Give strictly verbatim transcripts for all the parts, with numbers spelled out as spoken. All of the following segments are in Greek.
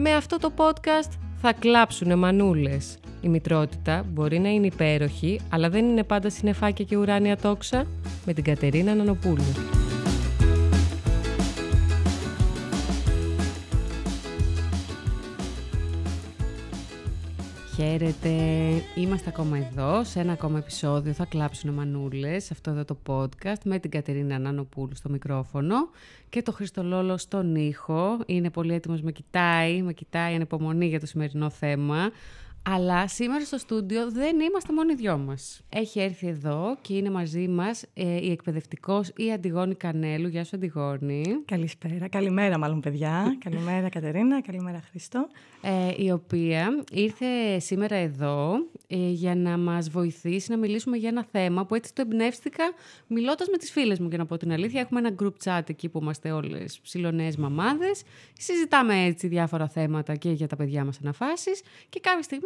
με αυτό το podcast θα κλάψουνε μανούλες. Η μητρότητα μπορεί να είναι υπέροχη, αλλά δεν είναι πάντα συννεφάκια και ουράνια τόξα, με την Κατερίνα Νανοπούλου. Χαίρετε, είμαστε ακόμα εδώ σε ένα ακόμα επεισόδιο Θα κλάψουνε μανούλες, αυτό εδώ το podcast με την Κατερίνα Νανοπούλου στο μικρόφωνο και το Χρήστο Λόλο στον ήχο. Είναι πολύ έτοιμος, με κοιτάει, με κοιτάει ανυπομονή για το σημερινό θέμα. Αλλά σήμερα στο στούντιο δεν είμαστε μόνοι οι δυο μας. Έχει έρθει εδώ και είναι μαζί μας ε, η εκπαιδευτικός η Αντιγόνη Κανέλλου. Γεια σου, Αντιγόνη. Καλησπέρα. Καλημέρα μάλλον, παιδιά. Καλημέρα, Κατερίνα. Καλημέρα, Χρήστο. Ε, η οποία ήρθε σήμερα εδώ ε, για να μας βοηθήσει να μιλήσουμε για ένα θέμα που έτσι το εμπνεύστηκα μιλώντας με τις φίλες μου, για να πω την αλήθεια. Έχουμε ένα group chat εκεί που είμαστε όλες ψιλονές μαμάδες. Συζητάμε έτσι διάφορα θέματα και για τα παιδιά μας αναφάσεις και κάποια στιγμή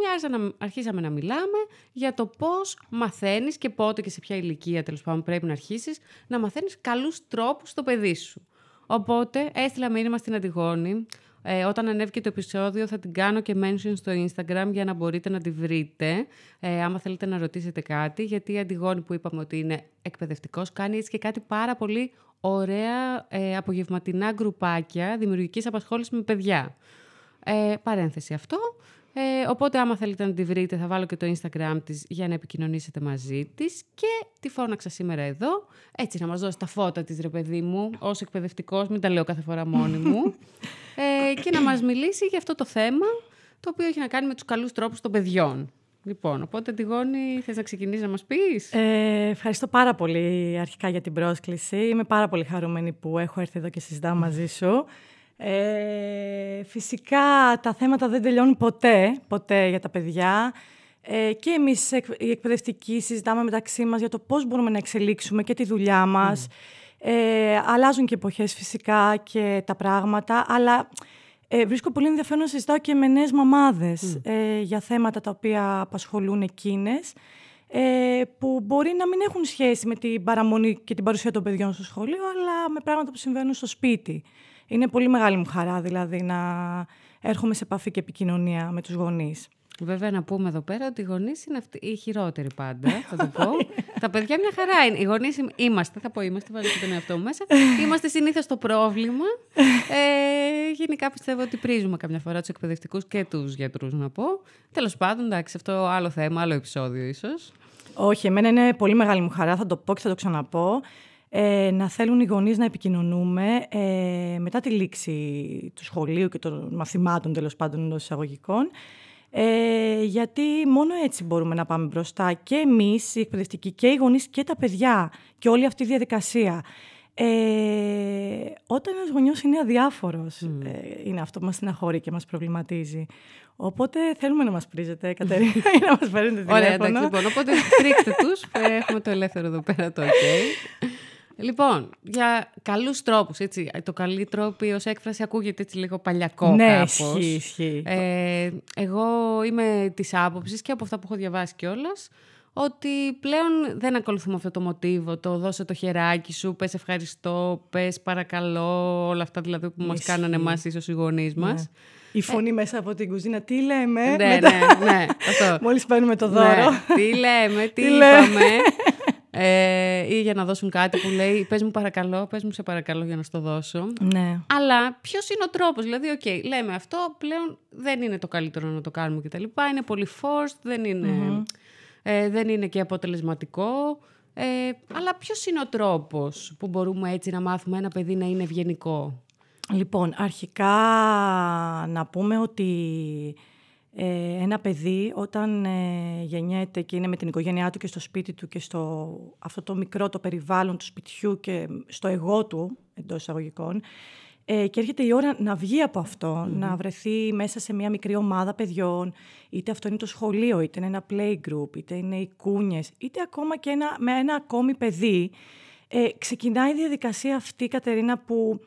αρχίσαμε να μιλάμε για το πώς μαθαίνεις και πότε και σε ποια ηλικία τέλος πάντων πρέπει να αρχίσεις να μαθαίνεις καλούς τρόπους στο παιδί σου. Οπότε έστειλα μήνυμα στην Αντιγόνη. Ε, όταν ανέβηκε το επεισόδιο θα την κάνω και mention στο Instagram για να μπορείτε να τη βρείτε ε, άμα θέλετε να ρωτήσετε κάτι, γιατί η Αντιγόνη που είπαμε ότι είναι εκπαιδευτικός κάνει έτσι και κάτι πάρα πολύ ωραία ε, απογευματινά γκρουπάκια δημιουργικής απασχόλησης με παιδιά. Ε, παρένθεση αυτό. Ε, οπότε άμα θέλετε να τη βρείτε θα βάλω και το Instagram της για να επικοινωνήσετε μαζί της. Και τη φώναξα σήμερα εδώ, έτσι να μας δώσει τα φώτα της, ρε παιδί μου, ως εκπαιδευτικός, μην τα λέω κάθε φορά μόνη μου, ε, και να μας μιλήσει για αυτό το θέμα, το οποίο έχει να κάνει με τους καλούς τρόπους των παιδιών. Λοιπόν, οπότε Αντιγόνη, θες να ξεκινήσεις να μας πεις? Ε, ευχαριστώ πάρα πολύ αρχικά για την πρόσκληση. Είμαι πάρα πολύ χαρούμενη που έχω έρθει εδώ και συζητάω μαζί σου. Ε, φυσικά τα θέματα δεν τελειώνουν ποτέ, ποτέ για τα παιδιά ε, και εμείς οι εκπαιδευτικοί συζητάμε μεταξύ μας για το πώς μπορούμε να εξελίξουμε και τη δουλειά μας. Mm. ε, αλλάζουν και εποχές φυσικά και τα πράγματα, αλλά ε, βρίσκω πολύ ενδιαφέρον να συζητάω και με νέες μαμάδες mm. ε, για θέματα τα οποία απασχολούν εκείνες ε, που μπορεί να μην έχουν σχέση με την παραμονή και την παρουσία των παιδιών στο σχολείο, αλλά με πράγματα που συμβαίνουν στο σπίτι. Είναι πολύ μεγάλη μου χαρά, δηλαδή, να έρχομαι σε επαφή και επικοινωνία με τους γονείς. Βέβαια, να πούμε εδώ πέρα ότι οι γονείς είναι αυτοί, οι χειρότεροι πάντα, θα το πω. Τα παιδιά μια χαρά είναι. Οι γονείς είμαστε, θα πω είμαστε, βάλω και τον εαυτό μου μέσα. Είμαστε συνήθως το πρόβλημα. Ε, γενικά πιστεύω ότι πρίζουμε καμιά φορά τους εκπαιδευτικούς και τους γιατρούς, να πω. Τέλος πάντων, εντάξει, αυτό άλλο θέμα, άλλο επεισόδιο ίσως. Όχι, εμένα είναι πολύ μεγάλη μου χαρά, θα το πω και θα το ξαναπώ. Ε, να θέλουν οι γονείς να επικοινωνούμε ε, μετά τη λήξη του σχολείου και των μαθημάτων, τέλος πάντων εντός εισαγωγικών, ε, γιατί μόνο έτσι μπορούμε να πάμε μπροστά και εμείς οι εκπαιδευτικοί και οι γονείς και τα παιδιά και όλη αυτή η διαδικασία. Ε, όταν ένας γονιός είναι αδιάφορος, mm. ε, είναι αυτό που μας στεναχωρεί και μας προβληματίζει. Οπότε θέλουμε να μας πρίζετε, Κατερίνα, ή να μας παίρνετε τηλέφωνο. Ωραία, εντάξει, λοιπόν, οπότε τρίξτε τους, έχουμε το ελεύθερο εδώ πέρα το ok. Λοιπόν, για καλούς τρόπους, έτσι, το καλή τρόποι ως έκφραση ακούγεται έτσι λίγο παλιακό ναι, κάπως. Ναι, ισχύει. Ε, εγώ είμαι της άποψης και από αυτά που έχω διαβάσει κιόλας, ότι πλέον δεν ακολουθούμε αυτό το μοτίβο, το δώσε το χεράκι σου, πες ευχαριστώ, πες παρακαλώ, όλα αυτά δηλαδή που μας Εσύ. κάνανε εμάς ίσως οι γονείς μας. Ναι. Η φωνή ε. μέσα από την κουζίνα, τι λέμε, ναι, μετά... ναι, ναι, αυτό. Μόλις παίρνουμε το δώρο. Ναι. Τι λέμε, τι είπαμε. Ε, ή για να δώσουν κάτι που λέει πες μου παρακαλώ, πες μου σε παρακαλώ για να στο δώσω. Ναι. Αλλά ποιος είναι ο τρόπος? Δηλαδή, οκ, okay, λέμε αυτό, πλέον δεν είναι το καλύτερο να το κάνουμε και τα λοιπά. Είναι πολύ forced, δεν είναι, mm-hmm. ε, δεν είναι και αποτελεσματικό. Ε, αλλά ποιος είναι ο τρόπος που μπορούμε έτσι να μάθουμε ένα παιδί να είναι ευγενικό? Λοιπόν, αρχικά να πούμε ότι... Ε, ένα παιδί όταν ε, γεννιέται και είναι με την οικογένειά του και στο σπίτι του και στο αυτό το μικρό το περιβάλλον του σπιτιού και στο εγώ του εντός εισαγωγικών ε, και έρχεται η ώρα να βγει από αυτό, mm-hmm. να βρεθεί μέσα σε μια μικρή ομάδα παιδιών, είτε αυτό είναι το σχολείο, είτε είναι ένα playgroup, είτε είναι οι κούνιες, είτε ακόμα και ένα, με ένα ακόμη παιδί, ε, ξεκινάει η διαδικασία αυτή, Κατερίνα, που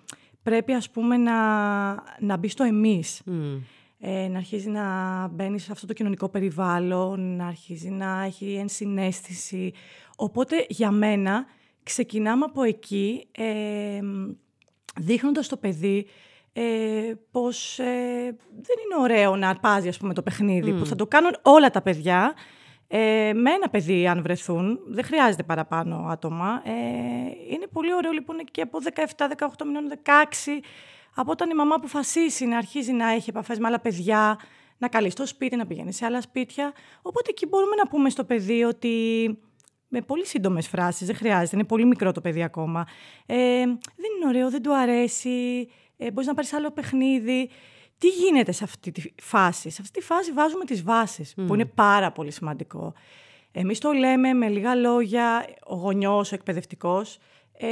πρέπει ας πούμε να, να μπει στο εμείς. Mm. Ε, να αρχίζει να μπαίνει σε αυτό το κοινωνικό περιβάλλον, να αρχίζει να έχει ενσυναίσθηση. Οπότε για μένα ξεκινάμε από εκεί, ε, δείχνοντας το παιδί ε, πως ε, δεν είναι ωραίο να αρπάζει, ας πούμε, το παιχνίδι, mm. που θα το κάνουν όλα τα παιδιά. Ε, με ένα παιδί, αν βρεθούν, δεν χρειάζεται παραπάνω άτομα. Ε, είναι πολύ ωραίο, λοιπόν, και από δεκαεπτά δεκαοκτώ μηνών, δεκαέξι, από όταν η μαμά αποφασίσει να αρχίζει να έχει επαφές με άλλα παιδιά, να καλεί στο σπίτι, να πηγαίνει σε άλλα σπίτια. Οπότε εκεί μπορούμε να πούμε στο παιδί ότι, με πολύ σύντομες φράσεις, δεν χρειάζεται, είναι πολύ μικρό το παιδί ακόμα, ε, δεν είναι ωραίο, δεν του αρέσει, ε, μπορείς να πάρεις άλλο παιχνίδι. Τι γίνεται σε αυτή τη φάση? Σε αυτή τη φάση βάζουμε τις βάσεις, mm. που είναι πάρα πολύ σημαντικό. Εμείς το λέμε με λίγα λόγια, ο γονιός, ο εκπαιδευτικός, ε,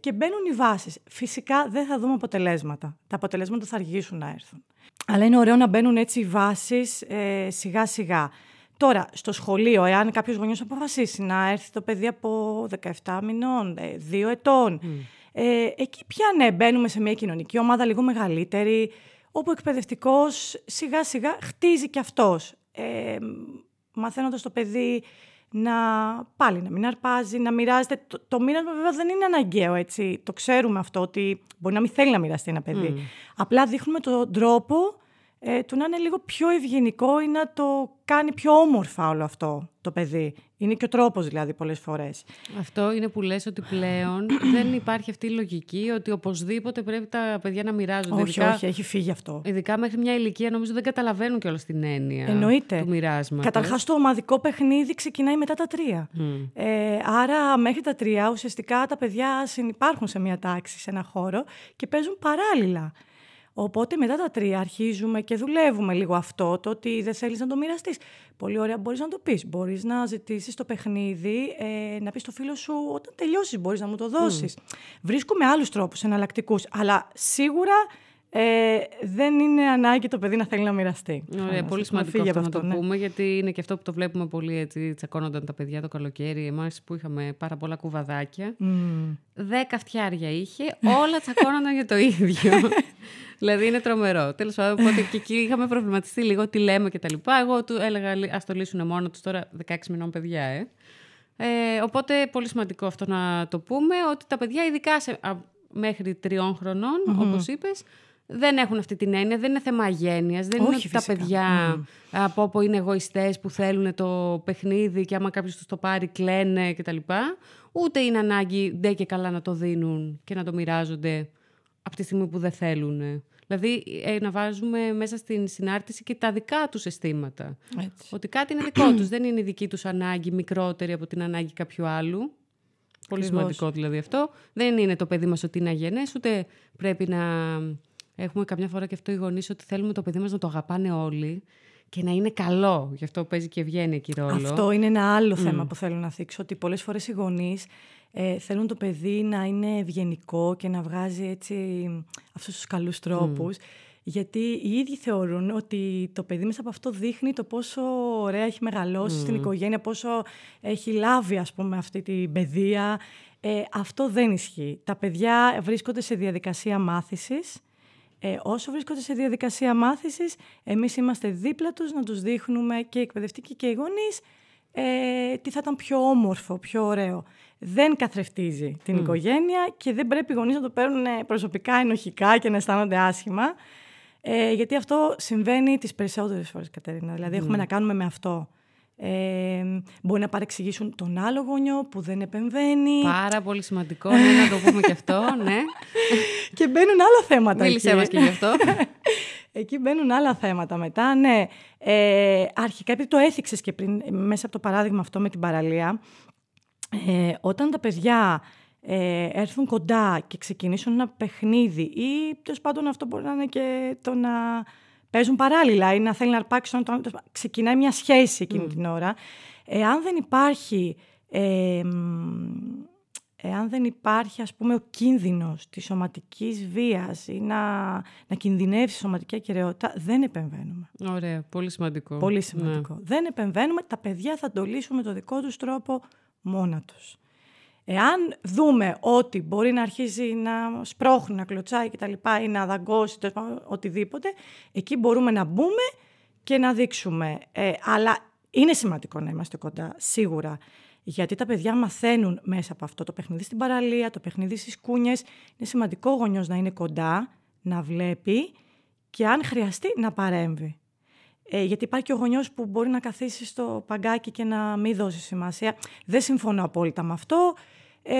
και μπαίνουν οι βάσεις. Φυσικά δεν θα δούμε αποτελέσματα. Τα αποτελέσματα θα αργήσουν να έρθουν. Αλλά είναι ωραίο να μπαίνουν έτσι οι βάσεις ε, σιγά σιγά. Τώρα, στο σχολείο, εάν κάποιος γονιός αποφασίσει να έρθει το παιδί από δεκαεπτά μηνών, δύο ετών, mm. ε, εκεί πια, ναι, μπαίνουμε σε μια κοινωνική ομάδα λίγο μεγαλύτερη, όπου ο εκπαιδευτικός σιγά σιγά χτίζει κι αυτός, ε, μαθαίνοντας το παιδί να, πάλι, να μην αρπάζει, να μοιράζεται. Το, το μοίρασμα βέβαια δεν είναι αναγκαίο, έτσι. Το ξέρουμε αυτό, ότι μπορεί να μην θέλει να μοιραστεί ένα παιδί. Mm. Απλά δείχνουμε τον τρόπο ε, του να είναι λίγο πιο ευγενικό ή να το κάνει πιο όμορφα όλο αυτό το παιδί. Είναι και ο τρόπος, δηλαδή, πολλές φορές. Αυτό είναι που λες, ότι πλέον δεν υπάρχει αυτή η λογική ότι οπωσδήποτε πρέπει τα παιδιά να μοιράζονται. Όχι, ειδικά, όχι, έχει φύγει αυτό. Ειδικά μέχρι μια ηλικία, νομίζω, δεν καταλαβαίνουν κιόλας την έννοια. Εννοείται. Του μοιράσματος. Καταρχάς, το ομαδικό παιχνίδι ξεκινάει μετά τα τρία. Mm. Ε, άρα, μέχρι τα τρία, ουσιαστικά τα παιδιά συνυπάρχουν σε μια τάξη, σε ένα χώρο και παίζουν παράλληλα. Οπότε μετά τα τρία αρχίζουμε και δουλεύουμε λίγο αυτό, το ότι δεν θέλεις να το μοιραστείς. Πολύ ωραία, μπορείς να το πεις. Μπορείς να ζητήσεις το παιχνίδι, ε, να πεις στο φίλο σου, όταν τελειώσεις μπορείς να μου το δώσεις. Mm. Βρίσκουμε άλλους τρόπους εναλλακτικούς, αλλά σίγουρα ε, δεν είναι ανάγκη το παιδί να θέλει να μοιραστεί. Ωραία, πολύ σημαντικό αυτό να το ναι. πούμε, γιατί είναι και αυτό που το βλέπουμε πολύ, έτσι, τσακώνονταν τα παιδιά το καλοκαίρι. Εμάς που είχαμε πάρα πολλά κουβαδάκια, mm. δέκα φτιάρια είχε, όλα τσακώνονταν για το ίδιο. Δηλαδή είναι τρομερό. Τέλος πάντων, οπότε και εκεί είχαμε προβληματιστεί λίγο τι λέμε και τα λοιπά. Εγώ του έλεγα, ας το λύσουν μόνο τους τώρα, δεκαέξι μηνών παιδιά. Ε. Ε, οπότε πολύ σημαντικό αυτό να το πούμε, ότι τα παιδιά, ειδικά σε, α, μέχρι τριών χρονών, mm-hmm. όπως είπες, δεν έχουν αυτή την έννοια, δεν είναι θέμα αγένειας. Δεν Όχι, είναι ότι φυσικά. Τα παιδιά mm. από όπου είναι εγωιστές που θέλουν το παιχνίδι και άμα κάποιος τους το πάρει κλαίνε κτλ. Ούτε είναι ανάγκη ντε και καλά να το δίνουν και να το μοιράζονται από τη στιγμή που δεν θέλουν. Δηλαδή ε, να βάζουμε μέσα στην συνάρτηση και τα δικά τους αισθήματα. Έτσι. Ότι κάτι είναι δικό τους, δεν είναι η δική τους ανάγκη μικρότερη από την ανάγκη κάποιου άλλου. Πολύ σημαντικό δηλαδή αυτό. Δεν είναι το παιδί μας ότι είναι αγενές, ούτε πρέπει να έχουμε καμιά φορά και αυτό οι γονείς, ότι θέλουμε το παιδί μας να το αγαπάνε όλοι και να είναι καλό. Γι' αυτό παίζει και βγαίνει εκεί ρόλο. Αυτό είναι ένα άλλο mm. θέμα που θέλω να θίξω, ότι πολλές φορές οι γονείς Ε, θέλουν το παιδί να είναι ευγενικό και να βγάζει έτσι αυτούς τους καλούς τρόπους, mm. γιατί οι ίδιοι θεωρούν ότι το παιδί μέσα από αυτό δείχνει το πόσο ωραία έχει μεγαλώσει mm. στην οικογένεια, πόσο έχει λάβει, ας πούμε, αυτή την παιδεία. Ε, αυτό δεν ισχύει. Τα παιδιά βρίσκονται σε διαδικασία μάθησης. Ε, όσο βρίσκονται σε διαδικασία μάθησης, εμείς είμαστε δίπλα τους να τους δείχνουμε, και οι εκπαιδευτικοί και οι γονείς, Ε, τι θα ήταν πιο όμορφο, πιο ωραίο. Δεν καθρεφτίζει την mm. οικογένεια και δεν πρέπει οι γονείς να το παίρνουν προσωπικά ενοχικά και να αισθάνονται άσχημα, ε, γιατί αυτό συμβαίνει τις περισσότερες φορές, Κατερίνα. Δηλαδή mm. έχουμε να κάνουμε με αυτό. Ε, μπορεί να παρεξηγήσουν τον άλλο γονιό που δεν επεμβαίνει. Πάρα πολύ σημαντικό, ναι, να το πούμε και αυτό, ναι. Και μπαίνουν άλλα θέματα. Μίλησέ μας και γι' αυτό. Εκεί μπαίνουν άλλα θέματα μετά, ναι. Ε, αρχικά, επειδή το έθιξες και πριν, μέσα από το παράδειγμα αυτό με την παραλία, ε, όταν τα παιδιά ε, έρθουν κοντά και ξεκινήσουν ένα παιχνίδι, ή τέλος πάντων αυτό μπορεί να είναι και το να παίζουν παράλληλα ή να θέλει να αρπάξουν τον άλλο, ξεκινάει μια σχέση εκείνη mm. την ώρα. Εάν δεν υπάρχει, ε, εάν δεν υπάρχει, ας πούμε, ο κίνδυνος της σωματικής βίας ή να, να κινδυνεύσει η σωματική ακεραιότητα, δεν επεμβαίνουμε. Ωραία, πολύ σημαντικό. Πολύ σημαντικό. Ναι. Δεν επεμβαίνουμε, τα παιδιά θα το λύσουν με το δικό τους τρόπο μόνα τους. Εάν δούμε ότι μπορεί να αρχίζει να σπρώχνει, να κλωτσάει και τα λοιπά, ή να δαγκώσει, οτιδήποτε, εκεί μπορούμε να μπούμε και να δείξουμε. Ε, αλλά είναι σημαντικό να είμαστε κοντά, σίγουρα. Γιατί τα παιδιά μαθαίνουν μέσα από αυτό. Το παιχνίδι στην παραλία, το παιχνίδι στις κούνιες. Είναι σημαντικό ο γονιός να είναι κοντά, να βλέπει και αν χρειαστεί να παρέμβει. Ε, γιατί υπάρχει και ο γονιός που μπορεί να καθίσει στο παγκάκι και να μην δώσει σημασία. Δεν συμφωνώ απόλυτα με αυτό. Ε,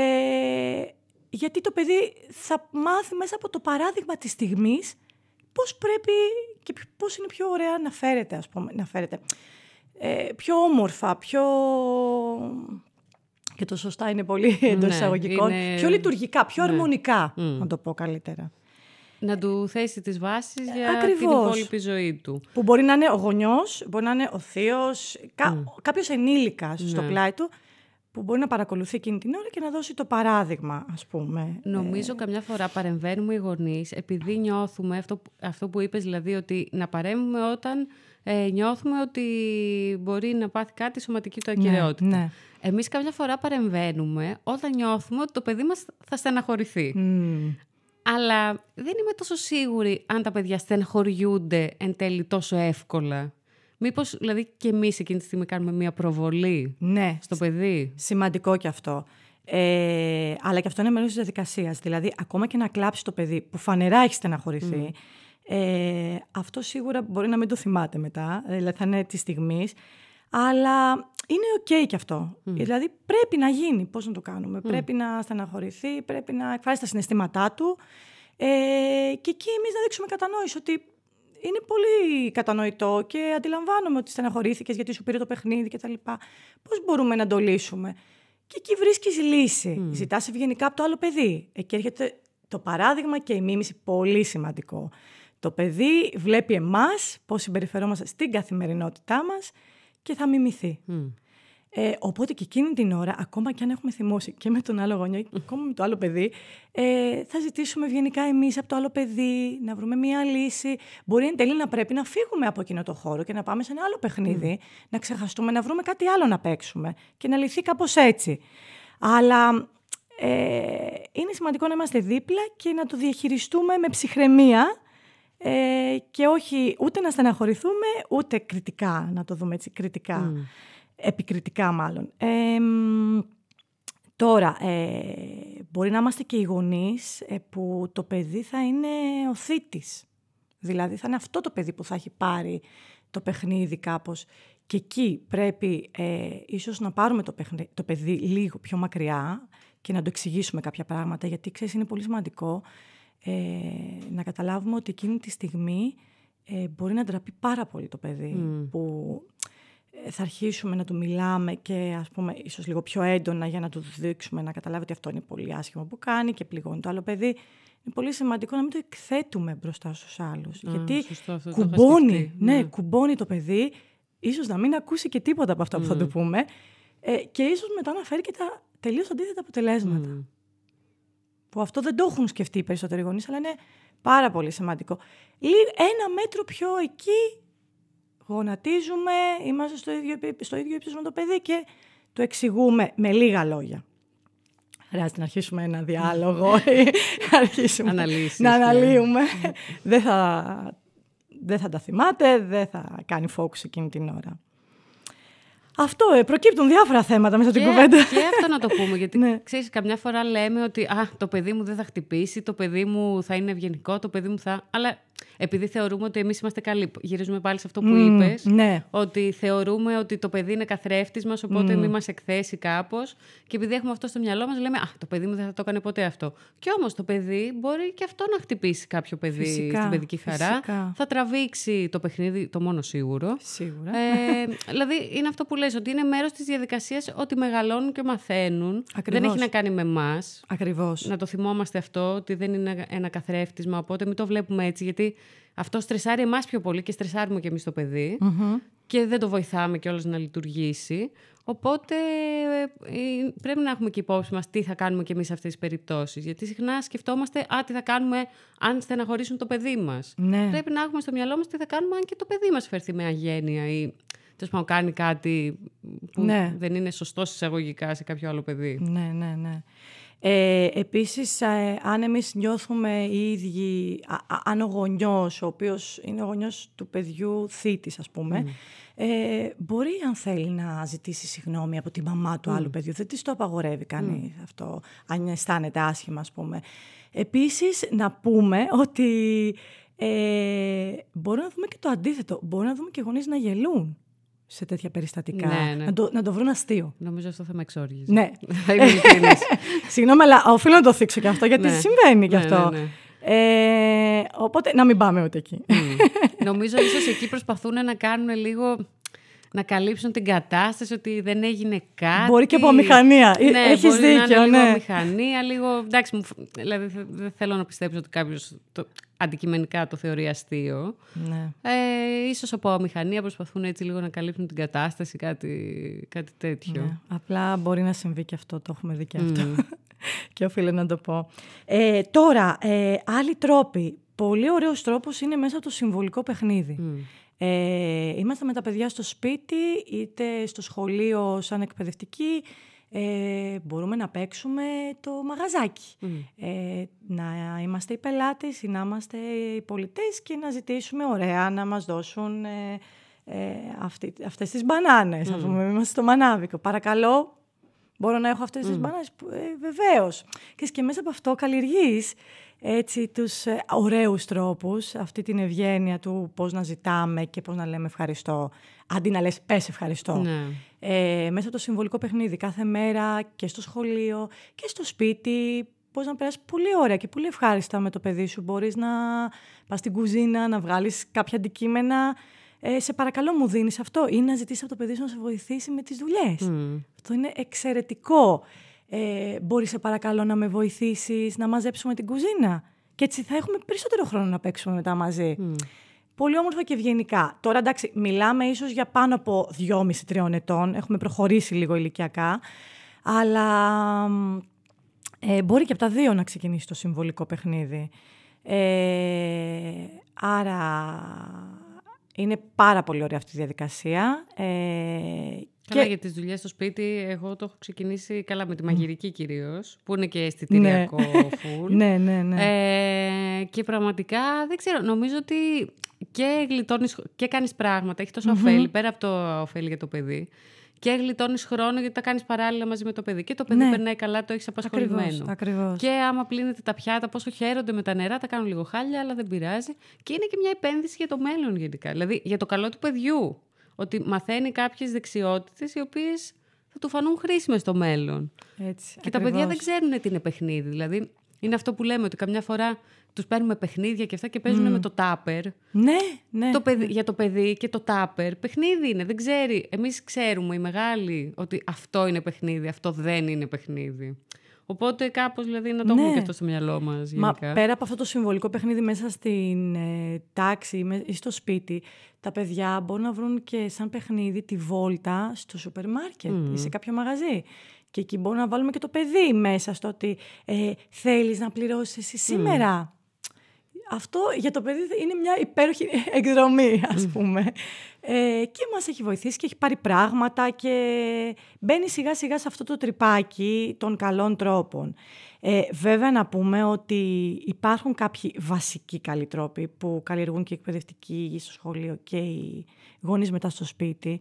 γιατί το παιδί θα μάθει μέσα από το παράδειγμα της στιγμής πώς πρέπει και πώς είναι πιο ωραία να φέρεται, ας πούμε, να φέρεται. Ε, πιο όμορφα, πιο... και το σωστά είναι πολύ εντός ναι, εισαγωγικών, είναι... πιο λειτουργικά, πιο ναι. αρμονικά, mm. να το πω καλύτερα. Να του θέσει τις βάσεις για ακριβώς. την υπόλοιπη ζωή του. Που μπορεί να είναι ο γονιός, μπορεί να είναι ο θείος, κά... mm. κάποιος ενήλικας ναι. στο πλάι του, που μπορεί να παρακολουθεί εκείνη την ώρα και να δώσει το παράδειγμα, ας πούμε. Νομίζω ε... καμιά φορά παρεμβαίνουμε οι γονείς, επειδή νιώθουμε, αυτό, αυτό που είπες δηλαδή, ότι να παρέμβουμε όταν... Ε, νιώθουμε ότι μπορεί να πάθει κάτι σωματική του ακεραιότητα. Ναι, ναι. Εμείς κάποια φορά παρεμβαίνουμε όταν νιώθουμε ότι το παιδί μας θα στεναχωρηθεί. Mm. Αλλά δεν είμαι τόσο σίγουρη αν τα παιδιά στεναχωριούνται εν τέλει τόσο εύκολα. Μήπως δηλαδή και εμείς εκείνη τη στιγμή κάνουμε μια προβολή ναι. στο παιδί. Σημαντικό και αυτό. Ε, αλλά και αυτό είναι μέρος της διαδικασίας. Δηλαδή, ακόμα και να κλάψει το παιδί που φανερά έχει στεναχωρηθεί. Mm. Ε, αυτό σίγουρα μπορεί να μην το θυμάται μετά, δηλαδή θα είναι τη στιγμή, αλλά είναι ok και αυτό. Mm. Δηλαδή πρέπει να γίνει. Πώς να το κάνουμε, mm. πρέπει να στεναχωρηθεί, πρέπει να εκφράσει τα συναισθήματά του. Ε, και εκεί εμείς να δείξουμε κατανόηση ότι είναι πολύ κατανοητό και αντιλαμβάνομαι ότι στεναχωρήθηκες γιατί σου πήρε το παιχνίδι κτλ. Πώς μπορούμε να το λύσουμε. Και εκεί βρίσκεις λύση. Mm. Ζητάς ευγενικά από το άλλο παιδί. Εκεί έρχεται το παράδειγμα και η μίμηση, πολύ σημαντικό. Το παιδί βλέπει εμάς πώς συμπεριφερόμαστε στην καθημερινότητά μας και θα μιμηθεί. Mm. Ε, οπότε και εκείνη την ώρα, ακόμα και αν έχουμε θυμώσει και με τον άλλο γονιό, ακόμα με το άλλο παιδί, ε, θα ζητήσουμε ευγενικά εμείς από το άλλο παιδί να βρούμε μία λύση. Μπορεί εν τέλει να πρέπει να φύγουμε από εκείνο το χώρο και να πάμε σε ένα άλλο παιχνίδι, mm. να ξεχαστούμε, να βρούμε κάτι άλλο να παίξουμε και να λυθεί κάπως έτσι. Αλλά... Ε, είναι σημαντικό να είμαστε δίπλα και να το διαχειριστούμε με ψυχραιμία ε, και όχι ούτε να στεναχωρηθούμε ούτε κριτικά, να το δούμε έτσι, κριτικά, mm. επικριτικά μάλλον. Ε, τώρα, ε, μπορεί να είμαστε και οι γονείς ε, που το παιδί θα είναι ο θήτης. Δηλαδή θα είναι αυτό το παιδί που θα έχει πάρει το παιχνίδι κάπως. Και εκεί πρέπει ε, ίσως να πάρουμε το, παιχνί, το παιδί λίγο πιο μακριά και να το εξηγήσουμε κάποια πράγματα, γιατί ξέρεις είναι πολύ σημαντικό ε, να καταλάβουμε ότι εκείνη τη στιγμή ε, μπορεί να ντραπεί πάρα πολύ το παιδί mm. που ε, θα αρχίσουμε να του μιλάμε και ας πούμε ίσως λίγο πιο έντονα για να του δείξουμε να καταλάβει ότι αυτό είναι πολύ άσχημο που κάνει και πληγώνει το άλλο παιδί. Είναι πολύ σημαντικό να μην το εκθέτουμε μπροστά στους άλλους, mm, γιατί σωστό, κουμπώνει, ναι, ναι. κουμπώνει το παιδί, ίσως να μην ακούσει και τίποτα από αυτά που mm. θα του πούμε ε, και ίσως μετά να φέρει και τα τελείως αντίθετα αποτελέσματα. Mm. Που αυτό δεν το έχουν σκεφτεί οι περισσότεροι γονείς, αλλά είναι πάρα πολύ σημαντικό. Ένα μέτρο πιο εκεί, γονατίζουμε, είμαστε στο ίδιο, στο ίδιο ύψος με το παιδί και το εξηγούμε με λίγα λόγια. Χρειάζεται να αρχίσουμε ένα διάλογο ή να αναλύουμε. δεν, θα, δεν θα τα θυμάται, δεν θα κάνει focus εκείνη την ώρα. Αυτό, ε, προκύπτουν διάφορα θέματα μέσα στην κουβέντα. Και αυτό να το πούμε, γιατί ναι. ξέρεις, καμιά φορά λέμε ότι α, το παιδί μου δεν θα χτυπήσει, το παιδί μου θα είναι ευγενικό, το παιδί μου θα... Αλλά επειδή θεωρούμε ότι εμείς είμαστε καλοί, γυρίζουμε πάλι σε αυτό που mm, είπες, ναι. ότι θεωρούμε ότι το παιδί είναι καθρέφτης μας, οπότε mm. μην μας εκθέσει κάπως. Και επειδή έχουμε αυτό στο μυαλό μας, λέμε α, το παιδί μου δεν θα το έκανε ποτέ αυτό. Και όμως το παιδί μπορεί και αυτό να χτυπήσει κάποιο παιδί φυσικά, στην παιδική χαρά. Φυσικά. Θα τραβήξει το παιχνίδι, το μόνο σίγουρο. Σίγουρα. Ε, δηλαδή είναι αυτό που ότι είναι μέρος της διαδικασίας ότι μεγαλώνουν και μαθαίνουν. Ακριβώς. Δεν έχει να κάνει με εμάς. Ακριβώς. Να το θυμόμαστε αυτό, ότι δεν είναι ένα καθρέφτισμα, οπότε μην το βλέπουμε έτσι, γιατί αυτό στρεσάρει εμάς πιο πολύ και στρεσάρουμε και εμείς το παιδί mm-hmm. και δεν το βοηθάμε κιόλας να λειτουργήσει. Οπότε πρέπει να έχουμε και υπόψη μας τι θα κάνουμε κι εμείς σε αυτές τις περιπτώσεις. Γιατί συχνά σκεφτόμαστε α, τι θα κάνουμε αν στεναχωρήσουν το παιδί μας. Ναι. Πρέπει να έχουμε στο μυαλό μας τι θα κάνουμε αν και το παιδί μας φερθεί με αγένεια ή... Τέλος κάνει κάτι που ναι. δεν είναι σωστό εισαγωγικά σε κάποιο άλλο παιδί. Ναι, ναι, ναι. Ε, επίσης, ε, αν εμείς νιώθουμε οι ίδιοι, α, α, αν ο γονιός, ο οποίος είναι ο γονιός του παιδιού θήτης, ας πούμε, mm. ε, μπορεί αν θέλει να ζητήσει συγγνώμη από τη μαμά του mm. άλλου παιδιού. Δεν της το απαγορεύει κανείς mm. αυτό, αν αισθάνεται άσχημα, ας πούμε. Επίσης, να πούμε ότι ε, μπορούμε να δούμε και το αντίθετο. Μπορούμε να δούμε και γονείς να γελούν σε τέτοια περιστατικά. Ναι, ναι. Να, το, να το βρουν αστείο. Νομίζω αυτό θα με εξόργιζε. Ναι. Συγγνώμη, αλλά οφείλω να το θίξω και αυτό, γιατί συμβαίνει και αυτό. Ναι, ναι. Ε, οπότε να μην πάμε ούτε εκεί. Mm. Νομίζω ίσως εκεί προσπαθούν να κάνουν λίγο, να καλύψουν την κατάσταση ότι δεν έγινε κάτι. Μπορεί και από μηχανία. Ναι, έχεις δίκιο. Να είναι λίγο ναι. μηχανία, λίγο. Εντάξει, δηλαδή δεν θέλω να πιστέψω ότι κάποιος το, αντικειμενικά το θεωρεί αστείο. Ναι. Ε, ίσως από μηχανία προσπαθούν έτσι λίγο να καλύψουν την κατάσταση, κάτι, κάτι τέτοιο. Ναι. Απλά μπορεί να συμβεί και αυτό, το έχουμε δει και αυτό. Mm. Και οφείλω να το πω. Ε, τώρα, ε, άλλοι τρόποι. Πολύ ωραίος τρόπος είναι μέσα από το συμβολικό παιχνίδι. Mm. Ε, είμαστε με τα παιδιά στο σπίτι, είτε στο σχολείο σαν εκπαιδευτική. Ε, μπορούμε να παίξουμε το μαγαζάκι. Mm. Ε, να είμαστε οι πελάτες ή να είμαστε οι πολιτές και να ζητήσουμε ωραία να μας δώσουν ε, ε, αυτοί, αυτές τις μπανάνες. Mm. Αφού είμαστε στο μανάβικο. Παρακαλώ. Μπορώ να έχω αυτές mm. τις μπανάνες, ε, βεβαίως. Και, και μέσα από αυτό καλλιεργείς έτσι, τους ε, ωραίους τρόπους, αυτή την ευγένεια του πώς να ζητάμε και πώς να λέμε ευχαριστώ, αντί να λες πες ευχαριστώ. Mm. Ε, μέσα από το συμβολικό παιχνίδι, κάθε μέρα και στο σχολείο και στο σπίτι, πώς να περάσεις πολύ ωραία και πολύ ευχάριστα με το παιδί σου. Μπορείς να πας στην κουζίνα, να βγάλεις κάποια αντικείμενα. Ε, σε παρακαλώ μου δίνεις αυτό ή να ζητήσεις από το παιδί σου να σε βοηθήσει με τις δουλειές. Mm. Αυτό είναι εξαιρετικό. Ε, μπορείς σε παρακαλώ να με βοηθήσεις να μαζέψουμε την κουζίνα. Και έτσι θα έχουμε περισσότερο χρόνο να παίξουμε μετά μαζί. Mm. Πολύ όμορφα και ευγενικά. Τώρα εντάξει, μιλάμε ίσως για πάνω από δυόμιση με τρία ετών. Έχουμε προχωρήσει λίγο ηλικιακά. Αλλά ε, μπορεί και από τα δύο να ξεκινήσει το συμβολικό παιχνίδι. Ε, άρα... Είναι πάρα πολύ ωραία αυτή η διαδικασία. Ε, καλά, και... για τις δουλειές στο σπίτι, εγώ το έχω ξεκινήσει καλά με τη μαγειρική κυρίως, που είναι και αισθητηριακό φουλ. Ναι, ναι, ναι. Ε, και πραγματικά, δεν ξέρω, νομίζω ότι και γλιτώνεις και κάνεις πράγματα, έχει τόσο mm-hmm. ωφέλη, πέρα από το ωφέλη για το παιδί. Και γλιτώνεις χρόνο γιατί τα κάνεις παράλληλα μαζί με το παιδί. Και το παιδί ναι. περνάει καλά, το έχεις απασχολημένο. Ακριβώς, ακριβώς. Και άμα πλύνετε τα πιάτα, πόσο χαίρονται με τα νερά, τα κάνουν λίγο χάλια, αλλά δεν πειράζει. Και είναι και μια επένδυση για το μέλλον γενικά. Δηλαδή για το καλό του παιδιού. Ότι μαθαίνει κάποιες δεξιότητες οι οποίες θα του φανούν χρήσιμες στο μέλλον. Έτσι, και ακριβώς. Τα παιδιά δεν ξέρουν τι είναι παιχνίδι. Δηλαδή είναι αυτό που λέμε ότι καμιά φορά τους παίρνουμε παιχνίδια και αυτά και παίζουν mm. με το τάπερ. Ναι, ναι. Το παιδι, για το παιδί και το τάπερ. Παιχνίδι είναι, δεν ξέρει. Εμείς ξέρουμε οι μεγάλοι ότι αυτό είναι παιχνίδι, αυτό δεν είναι παιχνίδι. Οπότε κάπως δηλαδή να το ναι. έχουμε και αυτό στο μυαλό μας γενικά. Μα πέρα από αυτό το συμβολικό παιχνίδι μέσα στην ε, τάξη ή στο σπίτι, τα παιδιά μπορούν να βρουν και σαν παιχνίδι τη βόλτα στο σούπερ μάρκετ mm. ή σε κάποιο μαγαζί. Και εκεί μπορούμε να βάλουμε και το παιδί μέσα στο ότι ε, θέλεις να πληρώσεις εσύ σήμερα. Mm. Αυτό για το παιδί είναι μια υπέροχη εκδρομή, ας πούμε. Mm. Ε, και μας έχει βοηθήσει και έχει πάρει πράγματα και μπαίνει σιγά σιγά σε αυτό το τρυπάκι των καλών τρόπων. Ε, βέβαια να πούμε ότι υπάρχουν κάποιοι βασικοί καλοί τρόποι που καλλιεργούν και οι εκπαιδευτικοί στο σχολείο και οι γονείς μετά στο σπίτι.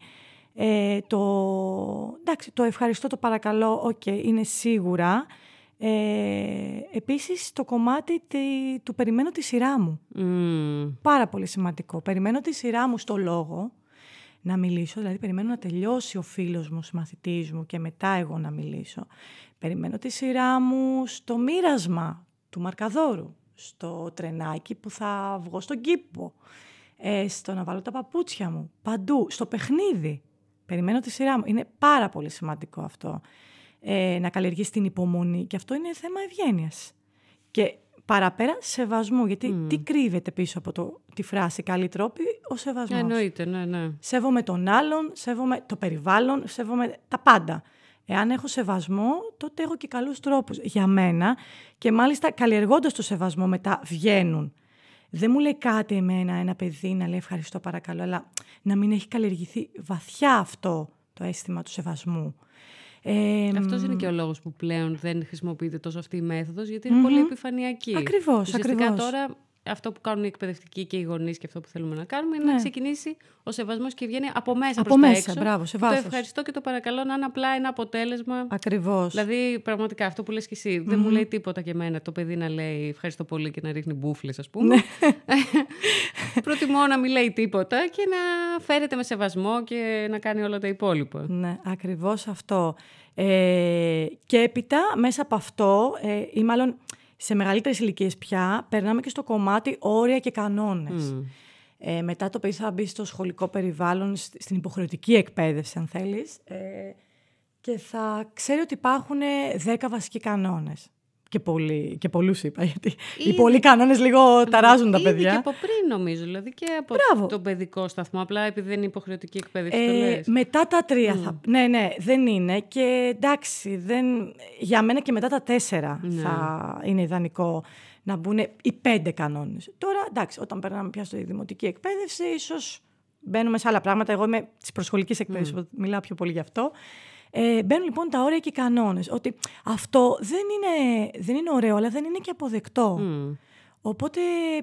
Ε, το, εντάξει, το ευχαριστώ, το παρακαλώ, οκ, okay, είναι σίγουρα. Ε, επίσης, το κομμάτι τη, του περιμένω τη σειρά μου. Mm. Πάρα πολύ σημαντικό. Περιμένω τη σειρά μου στο λόγο να μιλήσω, δηλαδή περιμένω να τελειώσει ο φίλος μου, ο συμμαθητής μου και μετά εγώ να μιλήσω. Περιμένω τη σειρά μου στο μοίρασμα του μαρκαδόρου, στο τρενάκι που θα βγω στον κήπο, ε, στο να βάλω τα παπούτσια μου, παντού, στο παιχνίδι. Περιμένω τη σειρά μου. Είναι πάρα πολύ σημαντικό αυτό. Ε, να καλλιεργείς την υπομονή. Και αυτό είναι θέμα ευγένειας. Και παραπέρα σεβασμού. Γιατί mm. τι κρύβεται πίσω από το, τη φράση καλή τρόπη, ο σεβασμός. Εννοείται, ναι, ναι. Σέβομαι τον άλλον, σέβομαι το περιβάλλον, σέβομαι τα πάντα. Εάν έχω σεβασμό, τότε έχω και καλούς τρόπους για μένα. Και μάλιστα καλλιεργώντας το σεβασμό, μετά βγαίνουν. Δεν μου λέει κάτι εμένα ένα παιδί να λέει ευχαριστώ παρακαλώ, αλλά να μην έχει καλλιεργηθεί βαθιά αυτό το αίσθημα του σεβασμού. Ε, Αυτός είναι και ο λόγος που πλέον δεν χρησιμοποιείται τόσο αυτή η μέθοδος, γιατί mm-hmm. είναι πολύ επιφανειακή. Ακριβώς, ακριβώς. Ουσιαστικά τώρα αυτό που κάνουν οι εκπαιδευτικοί και οι γονείς και αυτό που θέλουμε να κάνουμε είναι ναι. να ξεκινήσει ο σεβασμός και η ευγένεια από μέσα προς τα έξω. Μπράβο, σε βάθος. Το ευχαριστώ και το παρακαλώ να είναι απλά ένα αποτέλεσμα. Ακριβώς. Δηλαδή, πραγματικά αυτό που λες και εσύ. Mm-hmm. Δεν μου λέει τίποτα και εμένα το παιδί να λέει ευχαριστώ πολύ και να ρίχνει μπούφλες, ας πούμε. Προτιμώ να μην λέει τίποτα και να φέρεται με σεβασμό και να κάνει όλα τα υπόλοιπα. Ναι, ακριβώς αυτό. Ε, και έπειτα μέσα από αυτό, ε, ή μάλλον. Σε μεγαλύτερες ηλικίες πια, περνάμε και στο κομμάτι όρια και κανόνες. Mm. Ε, μετά το παιδί θα μπει στο σχολικό περιβάλλον, στην υποχρεωτική εκπαίδευση, αν θέλεις, ε, και θα ξέρει ότι υπάρχουν δέκα βασικοί κανόνες. Και, πολλοί, και πολλούς είπα, γιατί ήδη, οι πολλοί κανόνες λίγο ταράζουν τα παιδιά. Και από πριν, νομίζω, δηλαδή και από Μπράβο. τον παιδικό σταθμό, απλά επειδή δεν είναι υποχρεωτική εκπαίδευση. Ε, το λες. Μετά τα τρία mm. θα. Ναι, ναι, δεν είναι. Και εντάξει, δεν, για μένα και μετά τα τέσσερα mm. θα είναι ιδανικό να μπουν οι πέντε κανόνες. Τώρα, εντάξει, όταν περνάμε πια στη δημοτική εκπαίδευση, ίσως μπαίνουμε σε άλλα πράγματα. Εγώ είμαι της προσχολικής εκπαίδευσης, mm. μιλάω πιο πολύ γι' αυτό. Ε, μπαίνουν λοιπόν τα όρια και οι κανόνες. Ότι αυτό δεν είναι, δεν είναι ωραίο, αλλά δεν είναι και αποδεκτό. Mm. Οπότε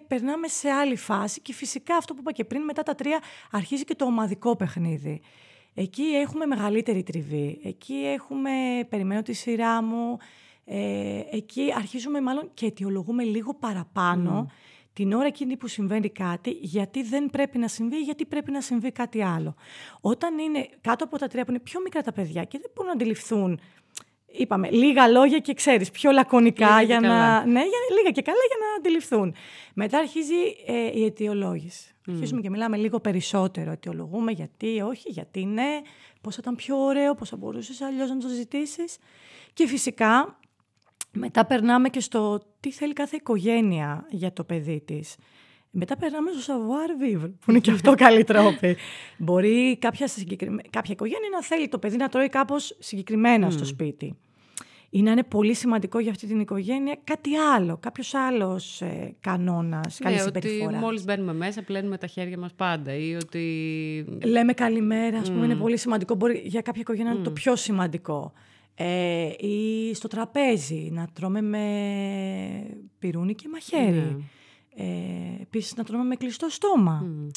περνάμε σε άλλη φάση και φυσικά αυτό που είπα και πριν, μετά τα τρία αρχίζει και το ομαδικό παιχνίδι. Εκεί έχουμε μεγαλύτερη τριβή. Εκεί έχουμε, περιμένω τη σειρά μου. Ε, εκεί αρχίζουμε μάλλον και αιτιολογούμε λίγο παραπάνω mm. την ώρα εκείνη που συμβαίνει κάτι, γιατί δεν πρέπει να συμβεί, γιατί πρέπει να συμβεί κάτι άλλο. Όταν είναι κάτω από τα τρία που είναι πιο μικρά τα παιδιά και δεν μπορούν να αντιληφθούν, είπαμε, λίγα λόγια και ξέρεις, πιο λακωνικά λίγα για να... Ναι, για, λίγα και καλά για να αντιληφθούν. Μετά αρχίζει ε, η αιτιολόγηση. Mm. Αρχίζουμε και μιλάμε λίγο περισσότερο. Αιτιολογούμε γιατί, όχι, γιατί ναι, πώς ήταν πιο ωραίο, πώς θα μπορούσες αλλιώς να το ζητήσεις. Και φυσικά... Μετά περνάμε και στο τι θέλει κάθε οικογένεια για το παιδί της. Μετά περνάμε στο savoir-vivre, που είναι και αυτό καλή τρόπη. Μπορεί κάποια, συγκεκρι... κάποια οικογένεια να θέλει το παιδί να τρώει κάπως συγκεκριμένα mm. στο σπίτι. Ή να είναι πολύ σημαντικό για αυτή την οικογένεια κάτι άλλο, κάποιος άλλος ε, κανόνας, καλή ναι, συμπεριφορά. Ότι μόλις μπαίνουμε μέσα πλένουμε τα χέρια μας πάντα ή ότι... Λέμε καλημέρα, ας πούμε, mm. είναι πολύ σημαντικό. Μπορεί για κάποια οικογένεια mm. να είναι το πιο σημαντικό. Ε, ή στο τραπέζι να τρώμε με πιρούνι και μαχαίρι. Mm. Ε, επίσης να τρώμε με κλειστό στόμα. Mm.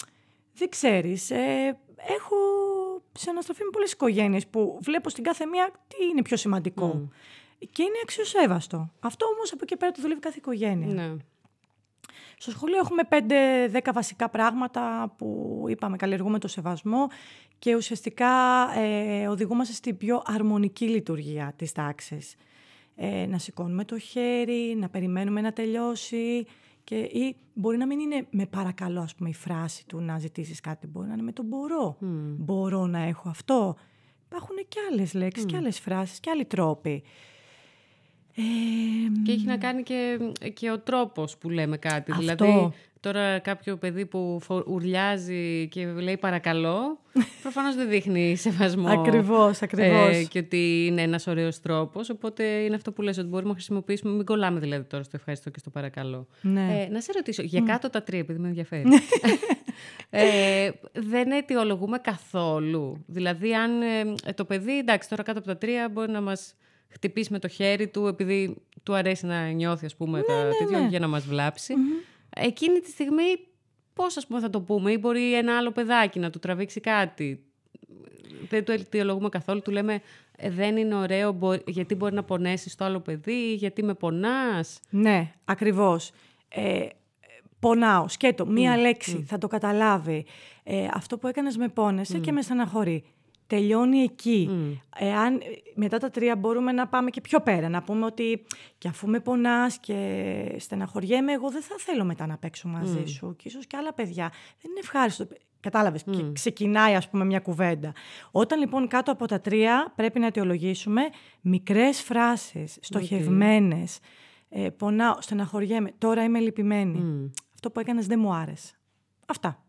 Δεν ξέρεις, ε, έχω σε αναστροφή με πολλές οικογένειες που βλέπω στην κάθε μία τι είναι πιο σημαντικό. Mm. Και είναι αξιοσέβαστο. Αυτό όμως από εκεί πέρα το δουλεύει κάθε οικογένεια. Mm. Στο σχολείο έχουμε πέντε δέκα βασικά πράγματα που είπαμε, καλλιεργούμε το σεβασμό και ουσιαστικά ε, οδηγούμαστε στην πιο αρμονική λειτουργία της τάξης. Ε, να σηκώνουμε το χέρι, να περιμένουμε να τελειώσει και, ή μπορεί να μην είναι με παρακαλώ ας πούμε, η φράση του να ζητήσεις κάτι, μπορεί να είναι με το μπορώ. Mm. Μπορώ να έχω αυτό. Υπάρχουν και άλλες λέξεις mm. και άλλες φράσεις και άλλοι τρόποι. Ε, και έχει να κάνει και, και ο τρόπος που λέμε κάτι. Αυτό. Δηλαδή, τώρα κάποιο παιδί που φο, ουρλιάζει και λέει παρακαλώ, προφανώς δεν δείχνει σεβασμό. Ακριβώς, ακριβώς. Ε, και ότι είναι ένας ωραίος τρόπος. Οπότε είναι αυτό που λες, ότι μπορούμε να χρησιμοποιήσουμε. Μην κολλάμε δηλαδή τώρα στο ευχαριστώ και στο παρακαλώ. Ναι. Ε, να σε ρωτήσω, για κάτω τα τρία, επειδή με ενδιαφέρει. Ε, δεν αιτιολογούμε καθόλου. Δηλαδή, αν ε, το παιδί, εντάξει, τώρα κάτω από τα τρία μπορεί να μας. Χτυπήσει με το χέρι του, επειδή του αρέσει να νιώθει, ας πούμε, ναι, τα ναι, τέτοια ναι. για να μας βλάψει. Mm-hmm. Εκείνη τη στιγμή, πώς, ας πούμε, θα το πούμε, ή μπορεί ένα άλλο παιδάκι να του τραβήξει κάτι. Δεν του αιτιολογούμε καθόλου, του λέμε δεν είναι ωραίο, γιατί μπορεί να πονέσεις το άλλο παιδί, γιατί με πονάς. Ναι, ακριβώς. Ε, πονάω, σκέτο, μία mm. λέξη, mm. θα το καταλάβει. Ε, αυτό που έκανες με πόνεσε mm. και με στεναχωρεί. Τελειώνει εκεί. Mm. Εάν μετά τα τρία μπορούμε να πάμε και πιο πέρα, να πούμε ότι και αφού με πονάς και στεναχωριέμαι, εγώ δεν θα θέλω μετά να παίξω μαζί mm. σου. Και ίσως και άλλα παιδιά. Δεν είναι ευχάριστο. Κατάλαβες, mm. και ξεκινάει ας πούμε μια κουβέντα. Όταν λοιπόν κάτω από τα τρία πρέπει να αιτιολογήσουμε μικρές φράσεις, στοχευμένες. Okay. Ε, πονάω, στεναχωριέμαι, τώρα είμαι λυπημένη. Mm. Αυτό που έκανες δεν μου άρεσε. Αυτά.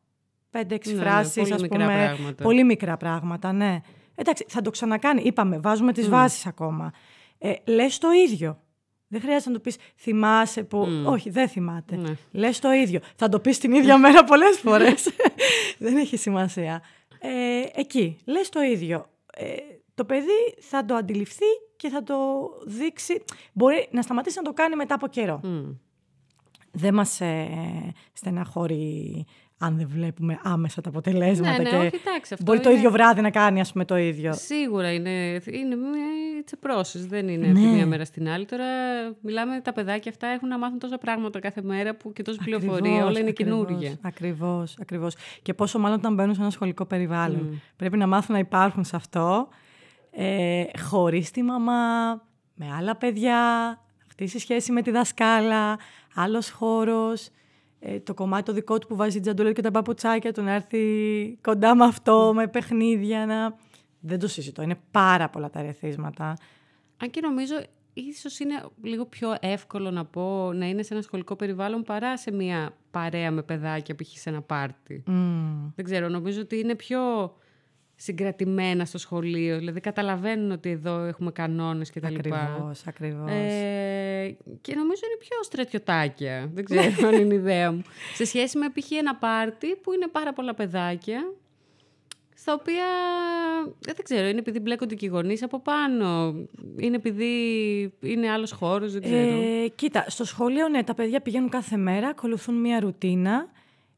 Πέντε-έξι ναι, φράσεις, ναι, ας πούμε, πράγματα. Πολύ μικρά πράγματα, ναι. Εντάξει, θα το ξανακάνει, είπαμε, βάζουμε τις mm. βάσεις ακόμα. Ε, λες το ίδιο. Δεν χρειάζεται να το πεις θυμάσαι που... Mm. Όχι, δεν θυμάται. Ναι. Λες το ίδιο. Θα το πεις την ίδια μέρα πολλές φορές. Δεν έχει σημασία. Ε, εκεί, λες το ίδιο. Ε, το παιδί θα το αντιληφθεί και θα το δείξει... Μπορεί να σταματήσει να το κάνει μετά από καιρό. Mm. δεν μας ε, στεναχώρει αν δεν βλέπουμε άμεσα τα αποτελέσματα. Ναι, ναι, και εντάξει, αυτό μπορεί είναι... το ίδιο βράδυ να κάνει, ας πούμε, το ίδιο. Σίγουρα είναι, είναι τσεπρώσεις, δεν είναι ναι. από τη μία μέρα στην άλλη. Τώρα μιλάμε, τα παιδάκια αυτά έχουν να μάθουν τόσα πράγματα κάθε μέρα που και τόση πληροφορία, όλα είναι καινούργια. Ακριβώς, ακριβώς. Και πόσο μάλλον όταν μπαίνουν σε ένα σχολικό περιβάλλον. Mm. Πρέπει να μάθουν να υπάρχουν σε αυτό, ε, χωρίς τη μαμά, με άλλα παιδιά, αυτή η σχέση με τη δασκάλα, άλλος χώρος. Το κομμάτι το δικό του που βάζει τζαντουλέτ και τα παπουτσάκια του, να έρθει κοντά με αυτό, με παιχνίδια. Να... Δεν το συζητώ. Είναι πάρα πολλά τα ερεθίσματα. Αν και νομίζω, ίσως είναι λίγο πιο εύκολο να πω να είναι σε ένα σχολικό περιβάλλον παρά σε μια παρέα με παιδάκια, π.χ. σε ένα πάρτι. Mm. Δεν ξέρω. Νομίζω ότι είναι πιο συγκρατημένα στο σχολείο. Δηλαδή, καταλαβαίνουν ότι εδώ έχουμε κανόνες και τα λοιπά. Ακριβώς, ακριβώς. Ε, και νομίζω είναι πιο στρατιωτάκια. Δεν ξέρω αν είναι η ιδέα μου. Σε σχέση με π.χ. ένα πάρτι που είναι πάρα πολλά παιδάκια, στα οποία δεν ξέρω, είναι επειδή μπλέκονται και οι γονείς από πάνω, είναι επειδή είναι άλλος χώρος, δεν ξέρω. Ε, κοίτα, στο σχολείο, ναι, τα παιδιά πηγαίνουν κάθε μέρα, ακολουθούν μια ρουτίνα.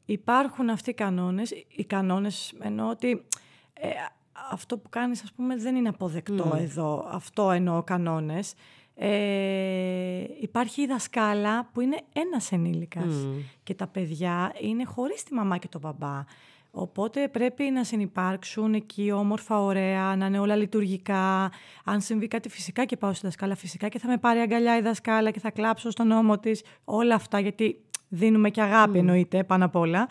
Υπάρχουν αυτοί οι κανόνες. Οι κανόνες εννοώ ότι. Ε, αυτό που κάνεις, ας πούμε, δεν είναι αποδεκτό mm. εδώ. Αυτό εννοώ κανόνες. Ε, υπάρχει η δασκάλα που είναι ένας ενήλικας mm. και τα παιδιά είναι χωρίς τη μαμά και τον μπαμπά. Οπότε πρέπει να συνυπάρξουν εκεί όμορφα, ωραία, να είναι όλα λειτουργικά. Αν συμβεί κάτι, φυσικά και πάω στη δασκάλα, φυσικά και θα με πάρει αγκαλιά η δασκάλα και θα κλάψω στον ώμο της. Όλα αυτά, γιατί... δίνουμε και αγάπη mm. εννοείται πάνω απ' όλα.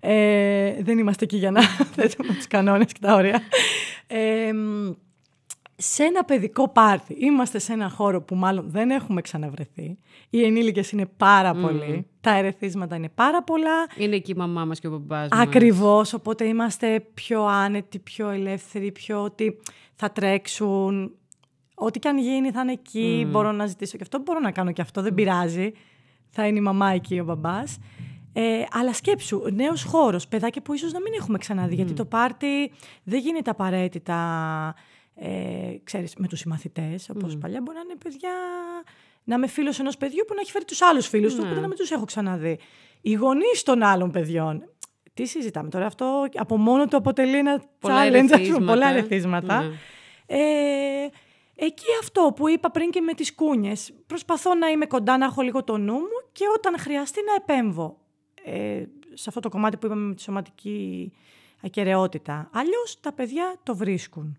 Ε, δεν είμαστε εκεί για να θέτουμε τους κανόνες και τα ωραία. Ε, σε ένα παιδικό πάρτι, είμαστε σε ένα χώρο που μάλλον δεν έχουμε ξαναβρεθεί. Οι ενήλικες είναι πάρα mm. πολλοί. Τα ερεθίσματα είναι πάρα πολλά. Είναι εκεί η μαμά μας και ο μπαμπάς μας. Ακριβώς, οπότε είμαστε πιο άνετοι, πιο ελεύθεροι, πιο ότι θα τρέξουν. Ό,τι και αν γίνει θα είναι εκεί, mm. μπορώ να ζητήσω και αυτό, μπορώ να κάνω και αυτό, δεν mm. πειράζει. Θα είναι η μαμά εκεί, ο μπαμπάς. Ε, αλλά σκέψου, νέος χώρος, παιδάκια που ίσως να μην έχουμε ξαναδεί, mm. γιατί το πάρτι δεν γίνεται απαραίτητα, ε, ξέρεις, με τους συμμαθητές, όπως mm. παλιά. Μπορεί να είναι παιδιά, να είμαι φίλος ενός παιδιού που να έχει φέρει τους άλλους φίλους mm. του, οπότε να μην τους έχω ξαναδεί. Οι γονείς των άλλων παιδιών. Τι συζητάμε τώρα, αυτό από μόνο το αποτελεί ένα challenge, πολλά ερεθίσματα. Mm. Ε, Εκεί αυτό που είπα πριν και με τις κούνιες. Προσπαθώ να είμαι κοντά, να έχω λίγο το νου μου και όταν χρειαστεί να επέμβω. Ε, σε αυτό το κομμάτι που είπαμε με τη σωματική ακεραιότητα. Αλλιώς τα παιδιά το βρίσκουν.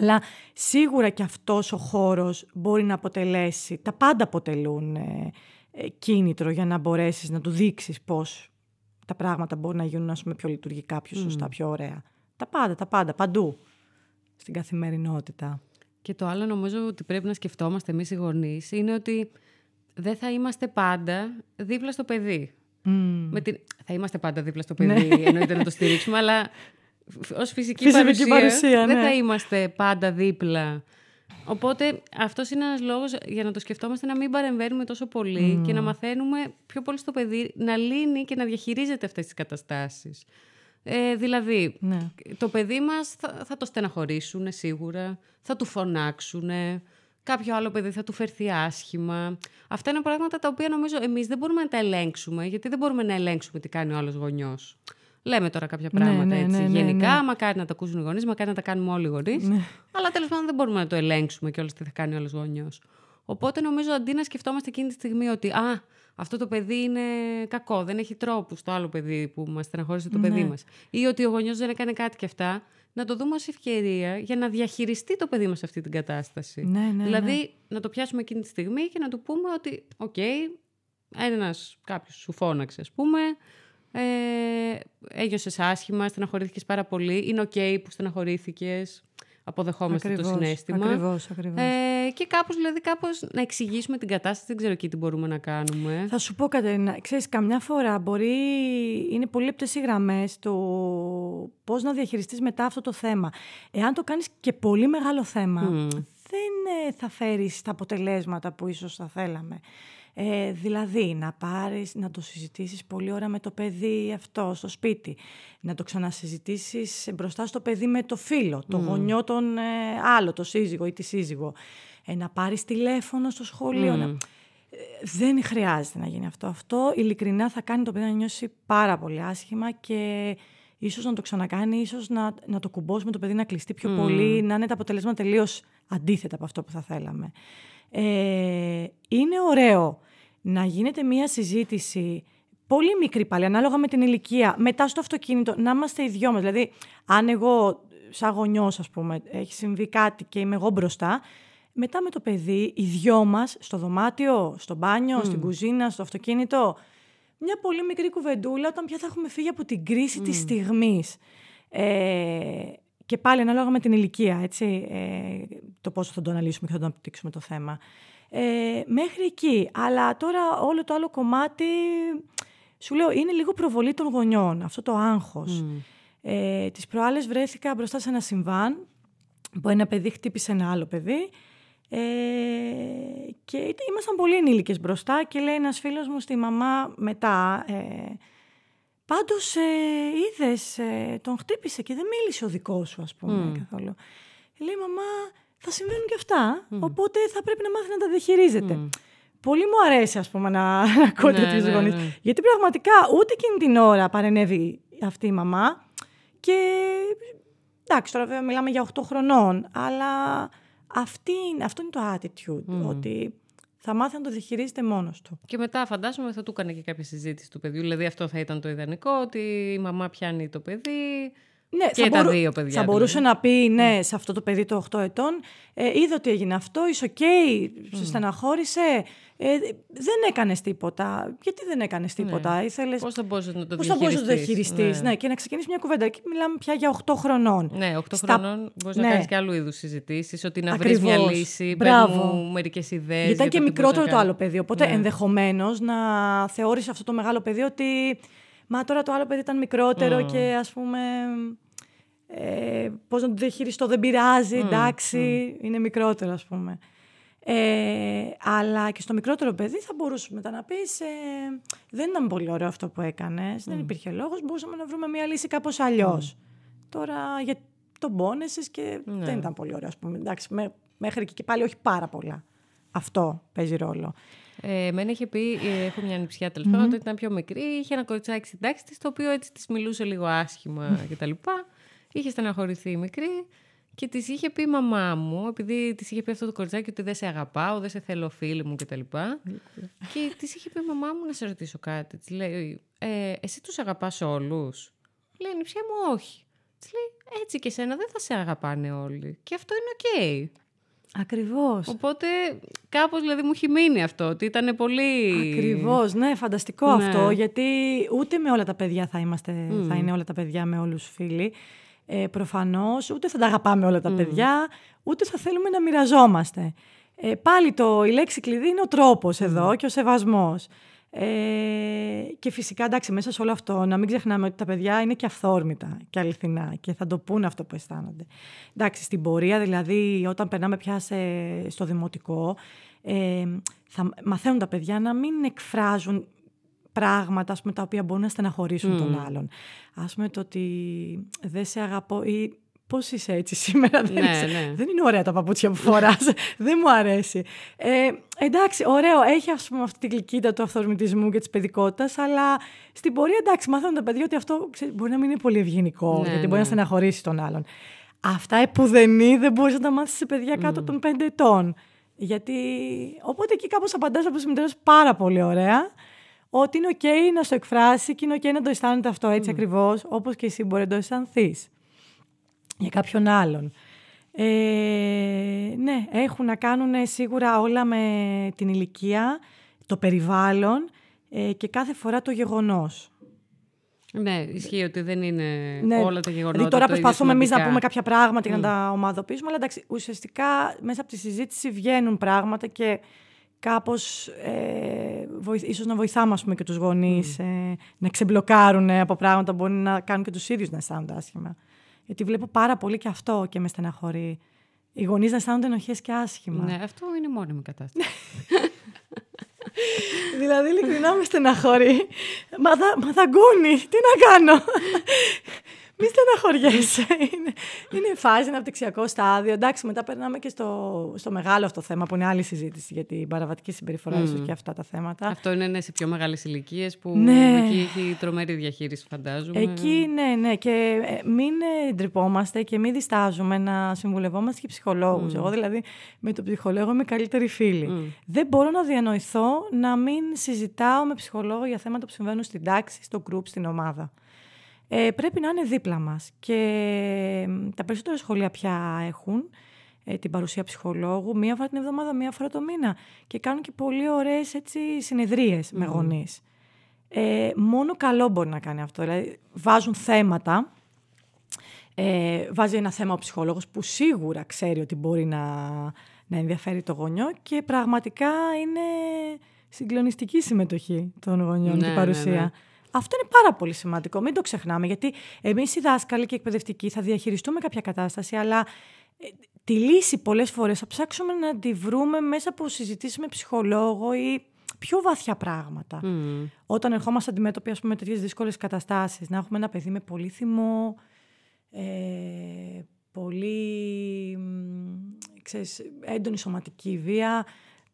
Αλλά σίγουρα και αυτός ο χώρος μπορεί να αποτελέσει, τα πάντα αποτελούν ε, ε, κίνητρο για να μπορέσεις να του δείξεις πώς τα πράγματα μπορούν να γίνουν, ας πούμε, πιο λειτουργικά, πιο σωστά, πιο ωραία. Τα πάντα, τα πάντα, παντού. Στην καθημερινότητα. Και το άλλο νομίζω ότι πρέπει να σκεφτόμαστε εμείς οι γονείς είναι ότι δεν θα είμαστε πάντα δίπλα στο παιδί. Mm. Με την... Θα είμαστε πάντα δίπλα στο παιδί, εννοείται να το στηρίξουμε, αλλά ως φυσική, φυσική παρουσία, παρουσία δεν ναι. θα είμαστε πάντα δίπλα. Οπότε αυτός είναι ένας λόγος για να το σκεφτόμαστε να μην παρεμβαίνουμε τόσο πολύ mm. και να μαθαίνουμε πιο πολύ στο παιδί να λύνει και να διαχειρίζεται αυτές τις καταστάσεις. Ε, δηλαδή, ναι. το παιδί μας θα, θα το στεναχωρήσουν σίγουρα, θα του φωνάξουν, κάποιο άλλο παιδί θα του φερθεί άσχημα. Αυτά είναι πράγματα τα οποία νομίζω εμείς δεν μπορούμε να τα ελέγξουμε, γιατί δεν μπορούμε να ελέγξουμε τι κάνει ο άλλος γονιός. Λέμε τώρα κάποια πράγματα ναι, έτσι. Ναι, ναι, γενικά, ναι, ναι. μακάρι να τα ακούσουν οι γονείς, μακάρι να τα κάνουμε όλοι οι γονείς, ναι. αλλά τέλος πάντων δεν μπορούμε να το ελέγξουμε κιόλας τι θα κάνει ο άλλος γονιός. Οπότε νομίζω αντί να σκεφτόμαστε εκείνη τη στιγμή ότι α, αυτό το παιδί είναι κακό, δεν έχει τρόπους το άλλο παιδί που μας στεναχώρησε το ναι. παιδί μας. Ή ότι ο γονιός δεν έκανε κάτι και αυτά, να το δούμε ως ευκαιρία για να διαχειριστεί το παιδί μας αυτή την κατάσταση. Ναι, ναι, δηλαδή ναι. να το πιάσουμε εκείνη τη στιγμή και να του πούμε ότι οκ, okay, ένας κάποιος σου φώναξε, ας πούμε, ε, ένιωσες άσχημα, στεναχωρήθηκες πάρα πολύ, είναι οκ okay που στεναχωρήθηκες. Αποδεχόμαστε ακριβώς, το συναίσθημα. Ακριβώς, ακριβώς. Ε, και κάπως, δηλαδή, κάπως να εξηγήσουμε την κατάσταση. Δεν ξέρω εκεί τι μπορούμε να κάνουμε. Θα σου πω, Κατερίνα, ξέρεις, καμιά φορά μπορεί... είναι πολύ λεπτές οι γραμμές το πώς να διαχειριστείς μετά αυτό το θέμα. Εάν το κάνεις και πολύ μεγάλο θέμα, mm. δεν θα φέρεις τα αποτελέσματα που ίσως θα θέλαμε. Ε, δηλαδή, να πάρεις, να το συζητήσεις πολλή ώρα με το παιδί αυτό στο σπίτι, να το ξανασυζητήσεις μπροστά στο παιδί με το φίλο, το mm. γονιό τον ε, άλλο, το σύζυγο ή τη σύζυγο, ε, να πάρεις τηλέφωνο στο σχολείο. Mm. Να... δεν χρειάζεται να γίνει αυτό. Αυτό ειλικρινά θα κάνει το παιδί να νιώσει πάρα πολύ άσχημα και ίσως να το ξανακάνει, ίσως να, να το κουμπώσουμε το παιδί να κλειστεί πιο mm. πολύ, να είναι τα αποτελέσματα τελείως αντίθετα από αυτό που θα θέλαμε. Ε, είναι ωραίο να γίνεται μια συζήτηση πολύ μικρή πάλι, ανάλογα με την ηλικία, μετά στο αυτοκίνητο, να είμαστε οι δυο μας. Δηλαδή, αν εγώ, σαν γονιός, ας πούμε, έχει συμβεί κάτι και είμαι εγώ μπροστά, μετά με το παιδί, οι δυο μας, στο δωμάτιο, στο μπάνιο, mm. στην κουζίνα, στο αυτοκίνητο, μια πολύ μικρή κουβεντούλα, όταν πια θα έχουμε φύγει από την κρίση mm. της στιγμής. Ε, και πάλι, ανάλογα με την ηλικία, έτσι, ε, το πόσο θα το αναλύσουμε και θα το αναπτύξουμε το θέμα. Ε, μέχρι εκεί. Αλλά τώρα όλο το άλλο κομμάτι, σου λέω, είναι λίγο προβολή των γονιών, αυτό το άγχος. Mm. Ε, τις προάλλες βρέθηκα μπροστά σε ένα συμβάν που ένα παιδί χτύπησε ένα άλλο παιδί ε, και ήμασταν πολύ ενήλικες μπροστά και λέει ένας φίλος μου στη μαμά μετά ε, «Πάντως ε, είδες, ε, τον χτύπησε και δεν μίλησε ο δικός σου, ας πούμε, mm. καθόλου». Λέει «Μαμά, θα συμβαίνουν και αυτά, mm. οπότε θα πρέπει να μάθει να τα διαχειρίζεται». Mm. Πολύ μου αρέσει, ας πούμε, να, να ακούω ναι, τέτοιους ναι, γονείς. Ναι, ναι. Γιατί πραγματικά ούτε εκείνη την ώρα παρενέβη αυτή η μαμά. Και εντάξει, τώρα βέβαια μιλάμε για οκτώ χρονών, αλλά αυτή, αυτό είναι το attitude, mm. ότι θα μάθει να το διαχειρίζεται μόνος του. Και μετά φαντάζομαι θα του έκανε και κάποια συζήτηση του παιδιού, δηλαδή αυτό θα ήταν το ιδανικό, ότι η μαμά πιάνει το παιδί... Ναι, και θα τα μπορού... δύο παιδιά. Θα μπορούσε δηλαδή να πει ναι, mm. σε αυτό το παιδί το οκτώ ετών, ε, είδε ότι έγινε αυτό, είσαι οκ, okay, mm. σε στεναχώρησε, ε, δεν έκανες τίποτα. Γιατί δεν έκανες τίποτα, ναι. ήθελες. Πώς θα μπορούσες να το διαχειριστείς. Ναι. Ναι, και να ξεκινήσει μια κουβέντα. Εκεί μιλάμε πια για οκτώ χρονών. Ναι, οκτώ Στα... χρονών μπορεί ναι. να κάνει και άλλου είδους συζητήσεις, ότι να βρει μια λύση, παίρνουν μερικές ιδέες. Γιατί ήταν και μικρότερο το άλλο παιδί. Οπότε ενδεχομένως να θεώρησε αυτό το μεγάλο παιδί ότι. Μα τώρα το άλλο παιδί ήταν μικρότερο mm. και ας πούμε ε, πώς να το διαχειριστώ, δεν πειράζει, εντάξει, mm. είναι μικρότερο ας πούμε. Ε, αλλά και στο μικρότερο παιδί θα μπορούσες μετά να πεις ε, δεν ήταν πολύ ωραίο αυτό που έκανες, mm. δεν υπήρχε λόγος, μπορούσαμε να βρούμε μια λύση κάπως αλλιώς. Mm. Τώρα γιατί τον πόνεσες και mm. δεν ήταν πολύ ωραίο ας πούμε, εντάξει, μέ- μέχρι και, και πάλι όχι πάρα πολλά. Αυτό παίζει ρόλο. Ε, εμένα είχε πει, έχω μια ανιψιά τέλος πάντων, mm-hmm. όταν ήταν πιο μικρή, είχε ένα κοριτσάκι στην τάξη της, το οποίο έτσι της μιλούσε λίγο άσχημα κτλ. Είχε στεναχωρηθεί η μικρή και της είχε πει η μαμά μου, επειδή της είχε πει αυτό το κοριτσάκι ότι δεν σε αγαπάω, δεν σε θέλω φίλη μου κτλ. Και, και της είχε πει η μαμά μου να σε ρωτήσω κάτι. Της λέει, ε, εσύ τους αγαπάς όλους? Λέει, ανιψιά μου, όχι. Της λέει, έτσι και σένα δεν θα σε αγαπάνε όλοι. Και αυτό είναι οκ. Okay. Ακριβώς. Οπότε κάπως δηλαδή μου έχει μείνει αυτό, ότι ήταν πολύ... Ακριβώς, ναι, φανταστικό ναι. αυτό, γιατί ούτε με όλα τα παιδιά θα είμαστε, mm. θα είναι όλα τα παιδιά με όλους φίλοι, ε, προφανώς, ούτε θα τα αγαπάμε όλα τα mm. παιδιά, ούτε θα θέλουμε να μοιραζόμαστε. Ε, πάλι το, η λέξη κλειδί είναι ο τρόπος mm. εδώ και ο σεβασμός. Ε, και φυσικά, εντάξει, μέσα σε όλο αυτό να μην ξεχνάμε ότι τα παιδιά είναι και αυθόρμητα και αληθινά και θα το πούν αυτό που αισθάνονται. Εντάξει, στην πορεία δηλαδή όταν περνάμε πια σε, στο δημοτικό ε, θα μαθαίνουν τα παιδιά να μην εκφράζουν πράγματα ας πούμε, τα οποία μπορούν να στεναχωρήσουν mm. τον άλλον. Ας πούμε το ότι δεν σε αγαπώ ή πώς είσαι έτσι σήμερα, δεν, ναι, είσαι, ναι. δεν είναι ωραία τα παπούτσια που φοράς, δεν μου αρέσει. Ε, εντάξει, ωραίο, έχει ας πούμε αυτή την γλυκύτητα του αυθορμητισμού και της παιδικότητας, αλλά στην πορεία εντάξει, μάθαμε τα παιδιά ότι αυτό ξέρει, μπορεί να μην είναι πολύ ευγενικό, ναι, γιατί ναι. μπορεί να στεναχωρήσει τον άλλον. Αυτά επουδενή δεν μπορείς να τα μάθεις σε παιδιά κάτω mm. των πέντε ετών. Γιατί, οπότε εκεί κάπως απαντάς από τις μητέρες πάρα πολύ ωραία, ότι είναι ok να στο εκφράσει και είναι ok να το αισθάνεται αυτό έτσι mm. ακριβώς, όπως και εσύ μπορεί να το αισθανθείς. Για κάποιον άλλον. Ε, ναι, έχουν να κάνουν σίγουρα όλα με την ηλικία, το περιβάλλον ε, και κάθε φορά το γεγονός. Ναι, ισχύει ότι δεν είναι ναι. όλα τα γεγονότα. Δηλαδή τώρα προσπαθούμε εμείς να πούμε κάποια πράγματα mm. και να τα ομαδοποιήσουμε, αλλά εντάξει, ουσιαστικά μέσα από τη συζήτηση βγαίνουν πράγματα και κάπως ε, βοηθ, ίσως να βοηθάμε ας πούμε, και τους γονείς mm. ε, να ξεμπλοκάρουν από πράγματα που μπορεί να κάνουν και τους ίδιους να αισθάνονται άσχημα. Γιατί βλέπω πάρα πολύ και αυτό και με στεναχωρεί. Οι γονείς να αισθάνονται ενοχές και άσχημα. Ναι, αυτό είναι μόνιμη κατάσταση. Δηλαδή, ειλικρινά με στεναχωρεί. Μα δαγκούνι, τι να κάνω. Μη στεναχωριέσαι. Είναι, είναι φάση, ένα απτυξιακό στάδιο. Εντάξει, μετά περνάμε και στο, στο μεγάλο αυτό θέμα, που είναι άλλη συζήτηση για την παραβατική συμπεριφορά, mm. ίσως και αυτά τα θέματα. Αυτό είναι ναι, σε πιο μεγάλες ηλικίες που ναι. εκεί έχει τρομερή διαχείριση, φαντάζομαι. Εκεί, ναι, ναι. Και μην ντρυπόμαστε και μην διστάζουμε να συμβουλευόμαστε και ψυχολόγους. Mm. Εγώ δηλαδή με τον ψυχολόγο είμαι καλύτερη φίλη. Mm. Δεν μπορώ να διανοηθώ να μην συζητάω με ψυχολόγο για θέματα που συμβαίνουν στην τάξη, στο γκρουπ, στην ομάδα. Ε, πρέπει να είναι δίπλα μας και τα περισσότερα σχολεία πια έχουν ε, την παρουσία ψυχολόγου μία φορά την εβδομάδα, μία φορά το μήνα και κάνουν και πολύ ωραίες έτσι, συνεδρίες mm. με γονείς. Ε, μόνο καλό μπορεί να κάνει αυτό, δηλαδή βάζουν θέματα, ε, βάζει ένα θέμα ο ψυχολόγος που σίγουρα ξέρει ότι μπορεί να, να ενδιαφέρει το γονιό και πραγματικά είναι συγκλονιστική συμμετοχή των γονιών ναι, και παρουσία. Ναι, ναι. Αυτό είναι πάρα πολύ σημαντικό, μην το ξεχνάμε, γιατί εμείς οι δάσκαλοι και οι εκπαιδευτικοί θα διαχειριστούμε κάποια κατάσταση, αλλά τη λύση πολλές φορές θα ψάξουμε να τη βρούμε μέσα από συζητήσεις με ψυχολόγο ή πιο βαθιά πράγματα. Mm. Όταν ερχόμαστε αντιμέτωποι ας πούμε, με τέτοιες δύσκολες καταστάσεις, να έχουμε ένα παιδί με πολύ θυμό, ε, πολύ ξέρεις, έντονη σωματική βία...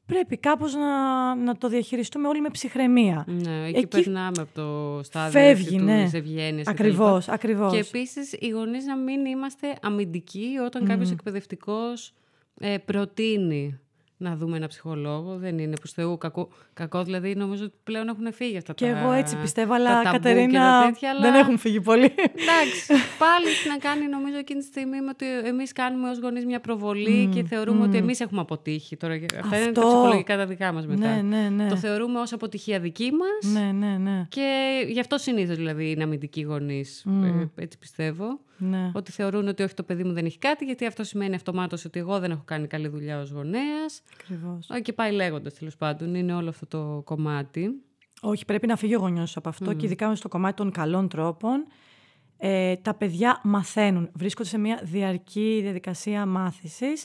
Πρέπει κάπως να, να το διαχειριστούμε όλοι με ψυχραιμία. Ναι, εκεί, εκεί περνάμε από το στάδιο της ναι. ευγένειας. Ακριβώς, και ακριβώς. Και επίσης οι γονείς να μην είμαστε αμυντικοί όταν mm. κάποιος εκπαιδευτικός ε, προτείνει να δούμε ένα ψυχολόγο. Δεν είναι προς Θεού κακό, κακό. Δηλαδή νομίζω ότι πλέον έχουν φύγει αυτά και τα. Και εγώ έτσι πιστεύω, αλλά Κατερίνα τέτοια, αλλά... δεν έχουν φύγει πολύ. Εντάξει, πάλι να κάνει νομίζω εκείνη τη στιγμή με ότι εμείς κάνουμε ως γονείς μια προβολή mm, και θεωρούμε mm. ότι εμείς έχουμε αποτύχει. Τώρα αυτά είναι τα ψυχολογικά τα δικά μας μετά. Ναι, ναι, ναι. Το θεωρούμε ως αποτυχία δική μας. Ναι, ναι, ναι. Και γι' αυτό συνήθως δηλαδή είναι αμυντικοί γονείς. Mm. Έτσι πιστεύω. Ναι. Ότι θεωρούν ότι όχι, το παιδί μου δεν έχει κάτι, γιατί αυτό σημαίνει αυτομάτως ότι εγώ δεν έχω κάνει καλή δουλειά ως γονέας. Ακριβώς. Και πάει λέγοντας, τέλος πάντων. Είναι όλο αυτό το κομμάτι. Όχι, πρέπει να φύγει ο γονιός από αυτό mm. και ειδικά στο κομμάτι των καλών τρόπων. Ε, τα παιδιά μαθαίνουν. Βρίσκονται σε μια διαρκή διαδικασία μάθησης.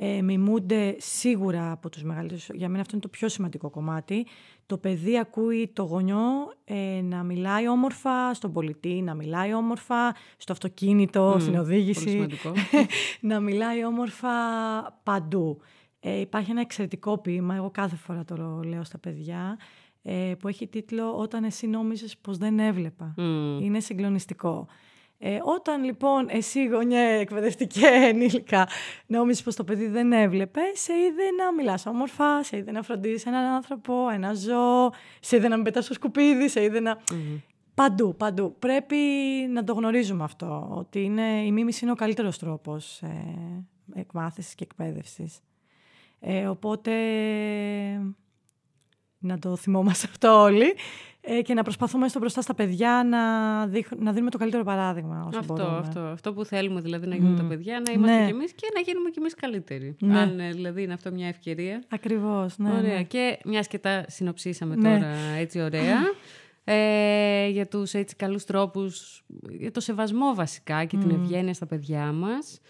Ε, μιμούνται σίγουρα από τους μεγαλύτερους. Για μένα αυτό είναι το πιο σημαντικό κομμάτι. Το παιδί ακούει το γονιό ε, να μιλάει όμορφα στον πολιτή, να μιλάει όμορφα στο αυτοκίνητο, mm, στην οδήγηση, να μιλάει όμορφα παντού. Ε, υπάρχει ένα εξαιρετικό ποίημα, εγώ κάθε φορά το λέω στα παιδιά, ε, που έχει τίτλο «Όταν εσύ νόμιζες πως δεν έβλεπα». Mm. Είναι συγκλονιστικό. Ε, όταν λοιπόν εσύ γονιέ, εκπαιδευτική ενήλικα, νόμιζες πως το παιδί δεν έβλεπε, σε είδε να μιλάς όμορφα, σε είδε να φροντίζεις έναν άνθρωπο, ένα ζώο, σε είδε να μην πετάς στο σκουπίδι, σε είδε να... Mm-hmm. Παντού, παντού. Πρέπει να το γνωρίζουμε αυτό, ότι είναι, η μίμηση είναι ο καλύτερος τρόπος ε, εκμάθησης και εκπαίδευσης. Ε, οπότε να το θυμόμαστε αυτό όλοι ε, και να προσπαθούμε έστω μπροστά στα παιδιά να, δείχ, να δίνουμε το καλύτερο παράδειγμα όσο αυτό, μπορούμε. Αυτό, αυτό που θέλουμε δηλαδή να γίνουν mm. τα παιδιά, να είμαστε ναι. κι εμείς και να γίνουμε κι εμείς καλύτεροι. Ναι. Αν δηλαδή είναι αυτό μια ευκαιρία. Ακριβώς, ναι. Ωραία. Ναι. Και μιας και τα συνοψίσαμε ναι. τώρα έτσι ωραία. Ε, για τους έτσι καλούς τρόπους, για το σεβασμό βασικά και mm. την ευγένεια στα παιδιά μας.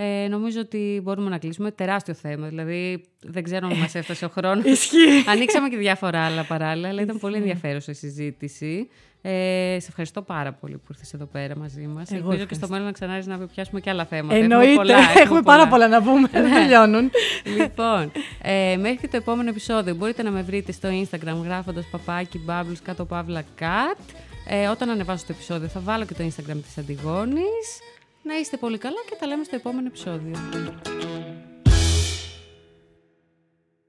Ε, νομίζω ότι μπορούμε να κλείσουμε. Τεράστιο θέμα. Δηλαδή, δεν ξέρω αν μας έφτασε ο χρόνος. Ισχύει. Ανοίξαμε και διάφορα άλλα παράλληλα, αλλά ήταν πολύ ενδιαφέρουσα η συζήτηση. Ε, σε ευχαριστώ πάρα πολύ που ήρθες εδώ πέρα μαζί μας. Εγώ Ελπίζω και στο μέλλον να ξανάρθεις να πιάσουμε και άλλα θέματα. Εννοείται. Έχουμε, πολλά, έχουμε, έχουμε πολλά. πάρα πολλά να πούμε. Δεν τελειώνουν. Λοιπόν, ε, μέχρι και το επόμενο επεισόδιο μπορείτε να με βρείτε στο Instagram γράφοντας παπάκι bubbles κάτω παύλα κατ. Ε, όταν ανεβάσω το επεισόδιο θα βάλω και το Instagram της Αντιγόνης. Να είστε πολύ καλά και τα λέμε στο επόμενο επεισόδιο.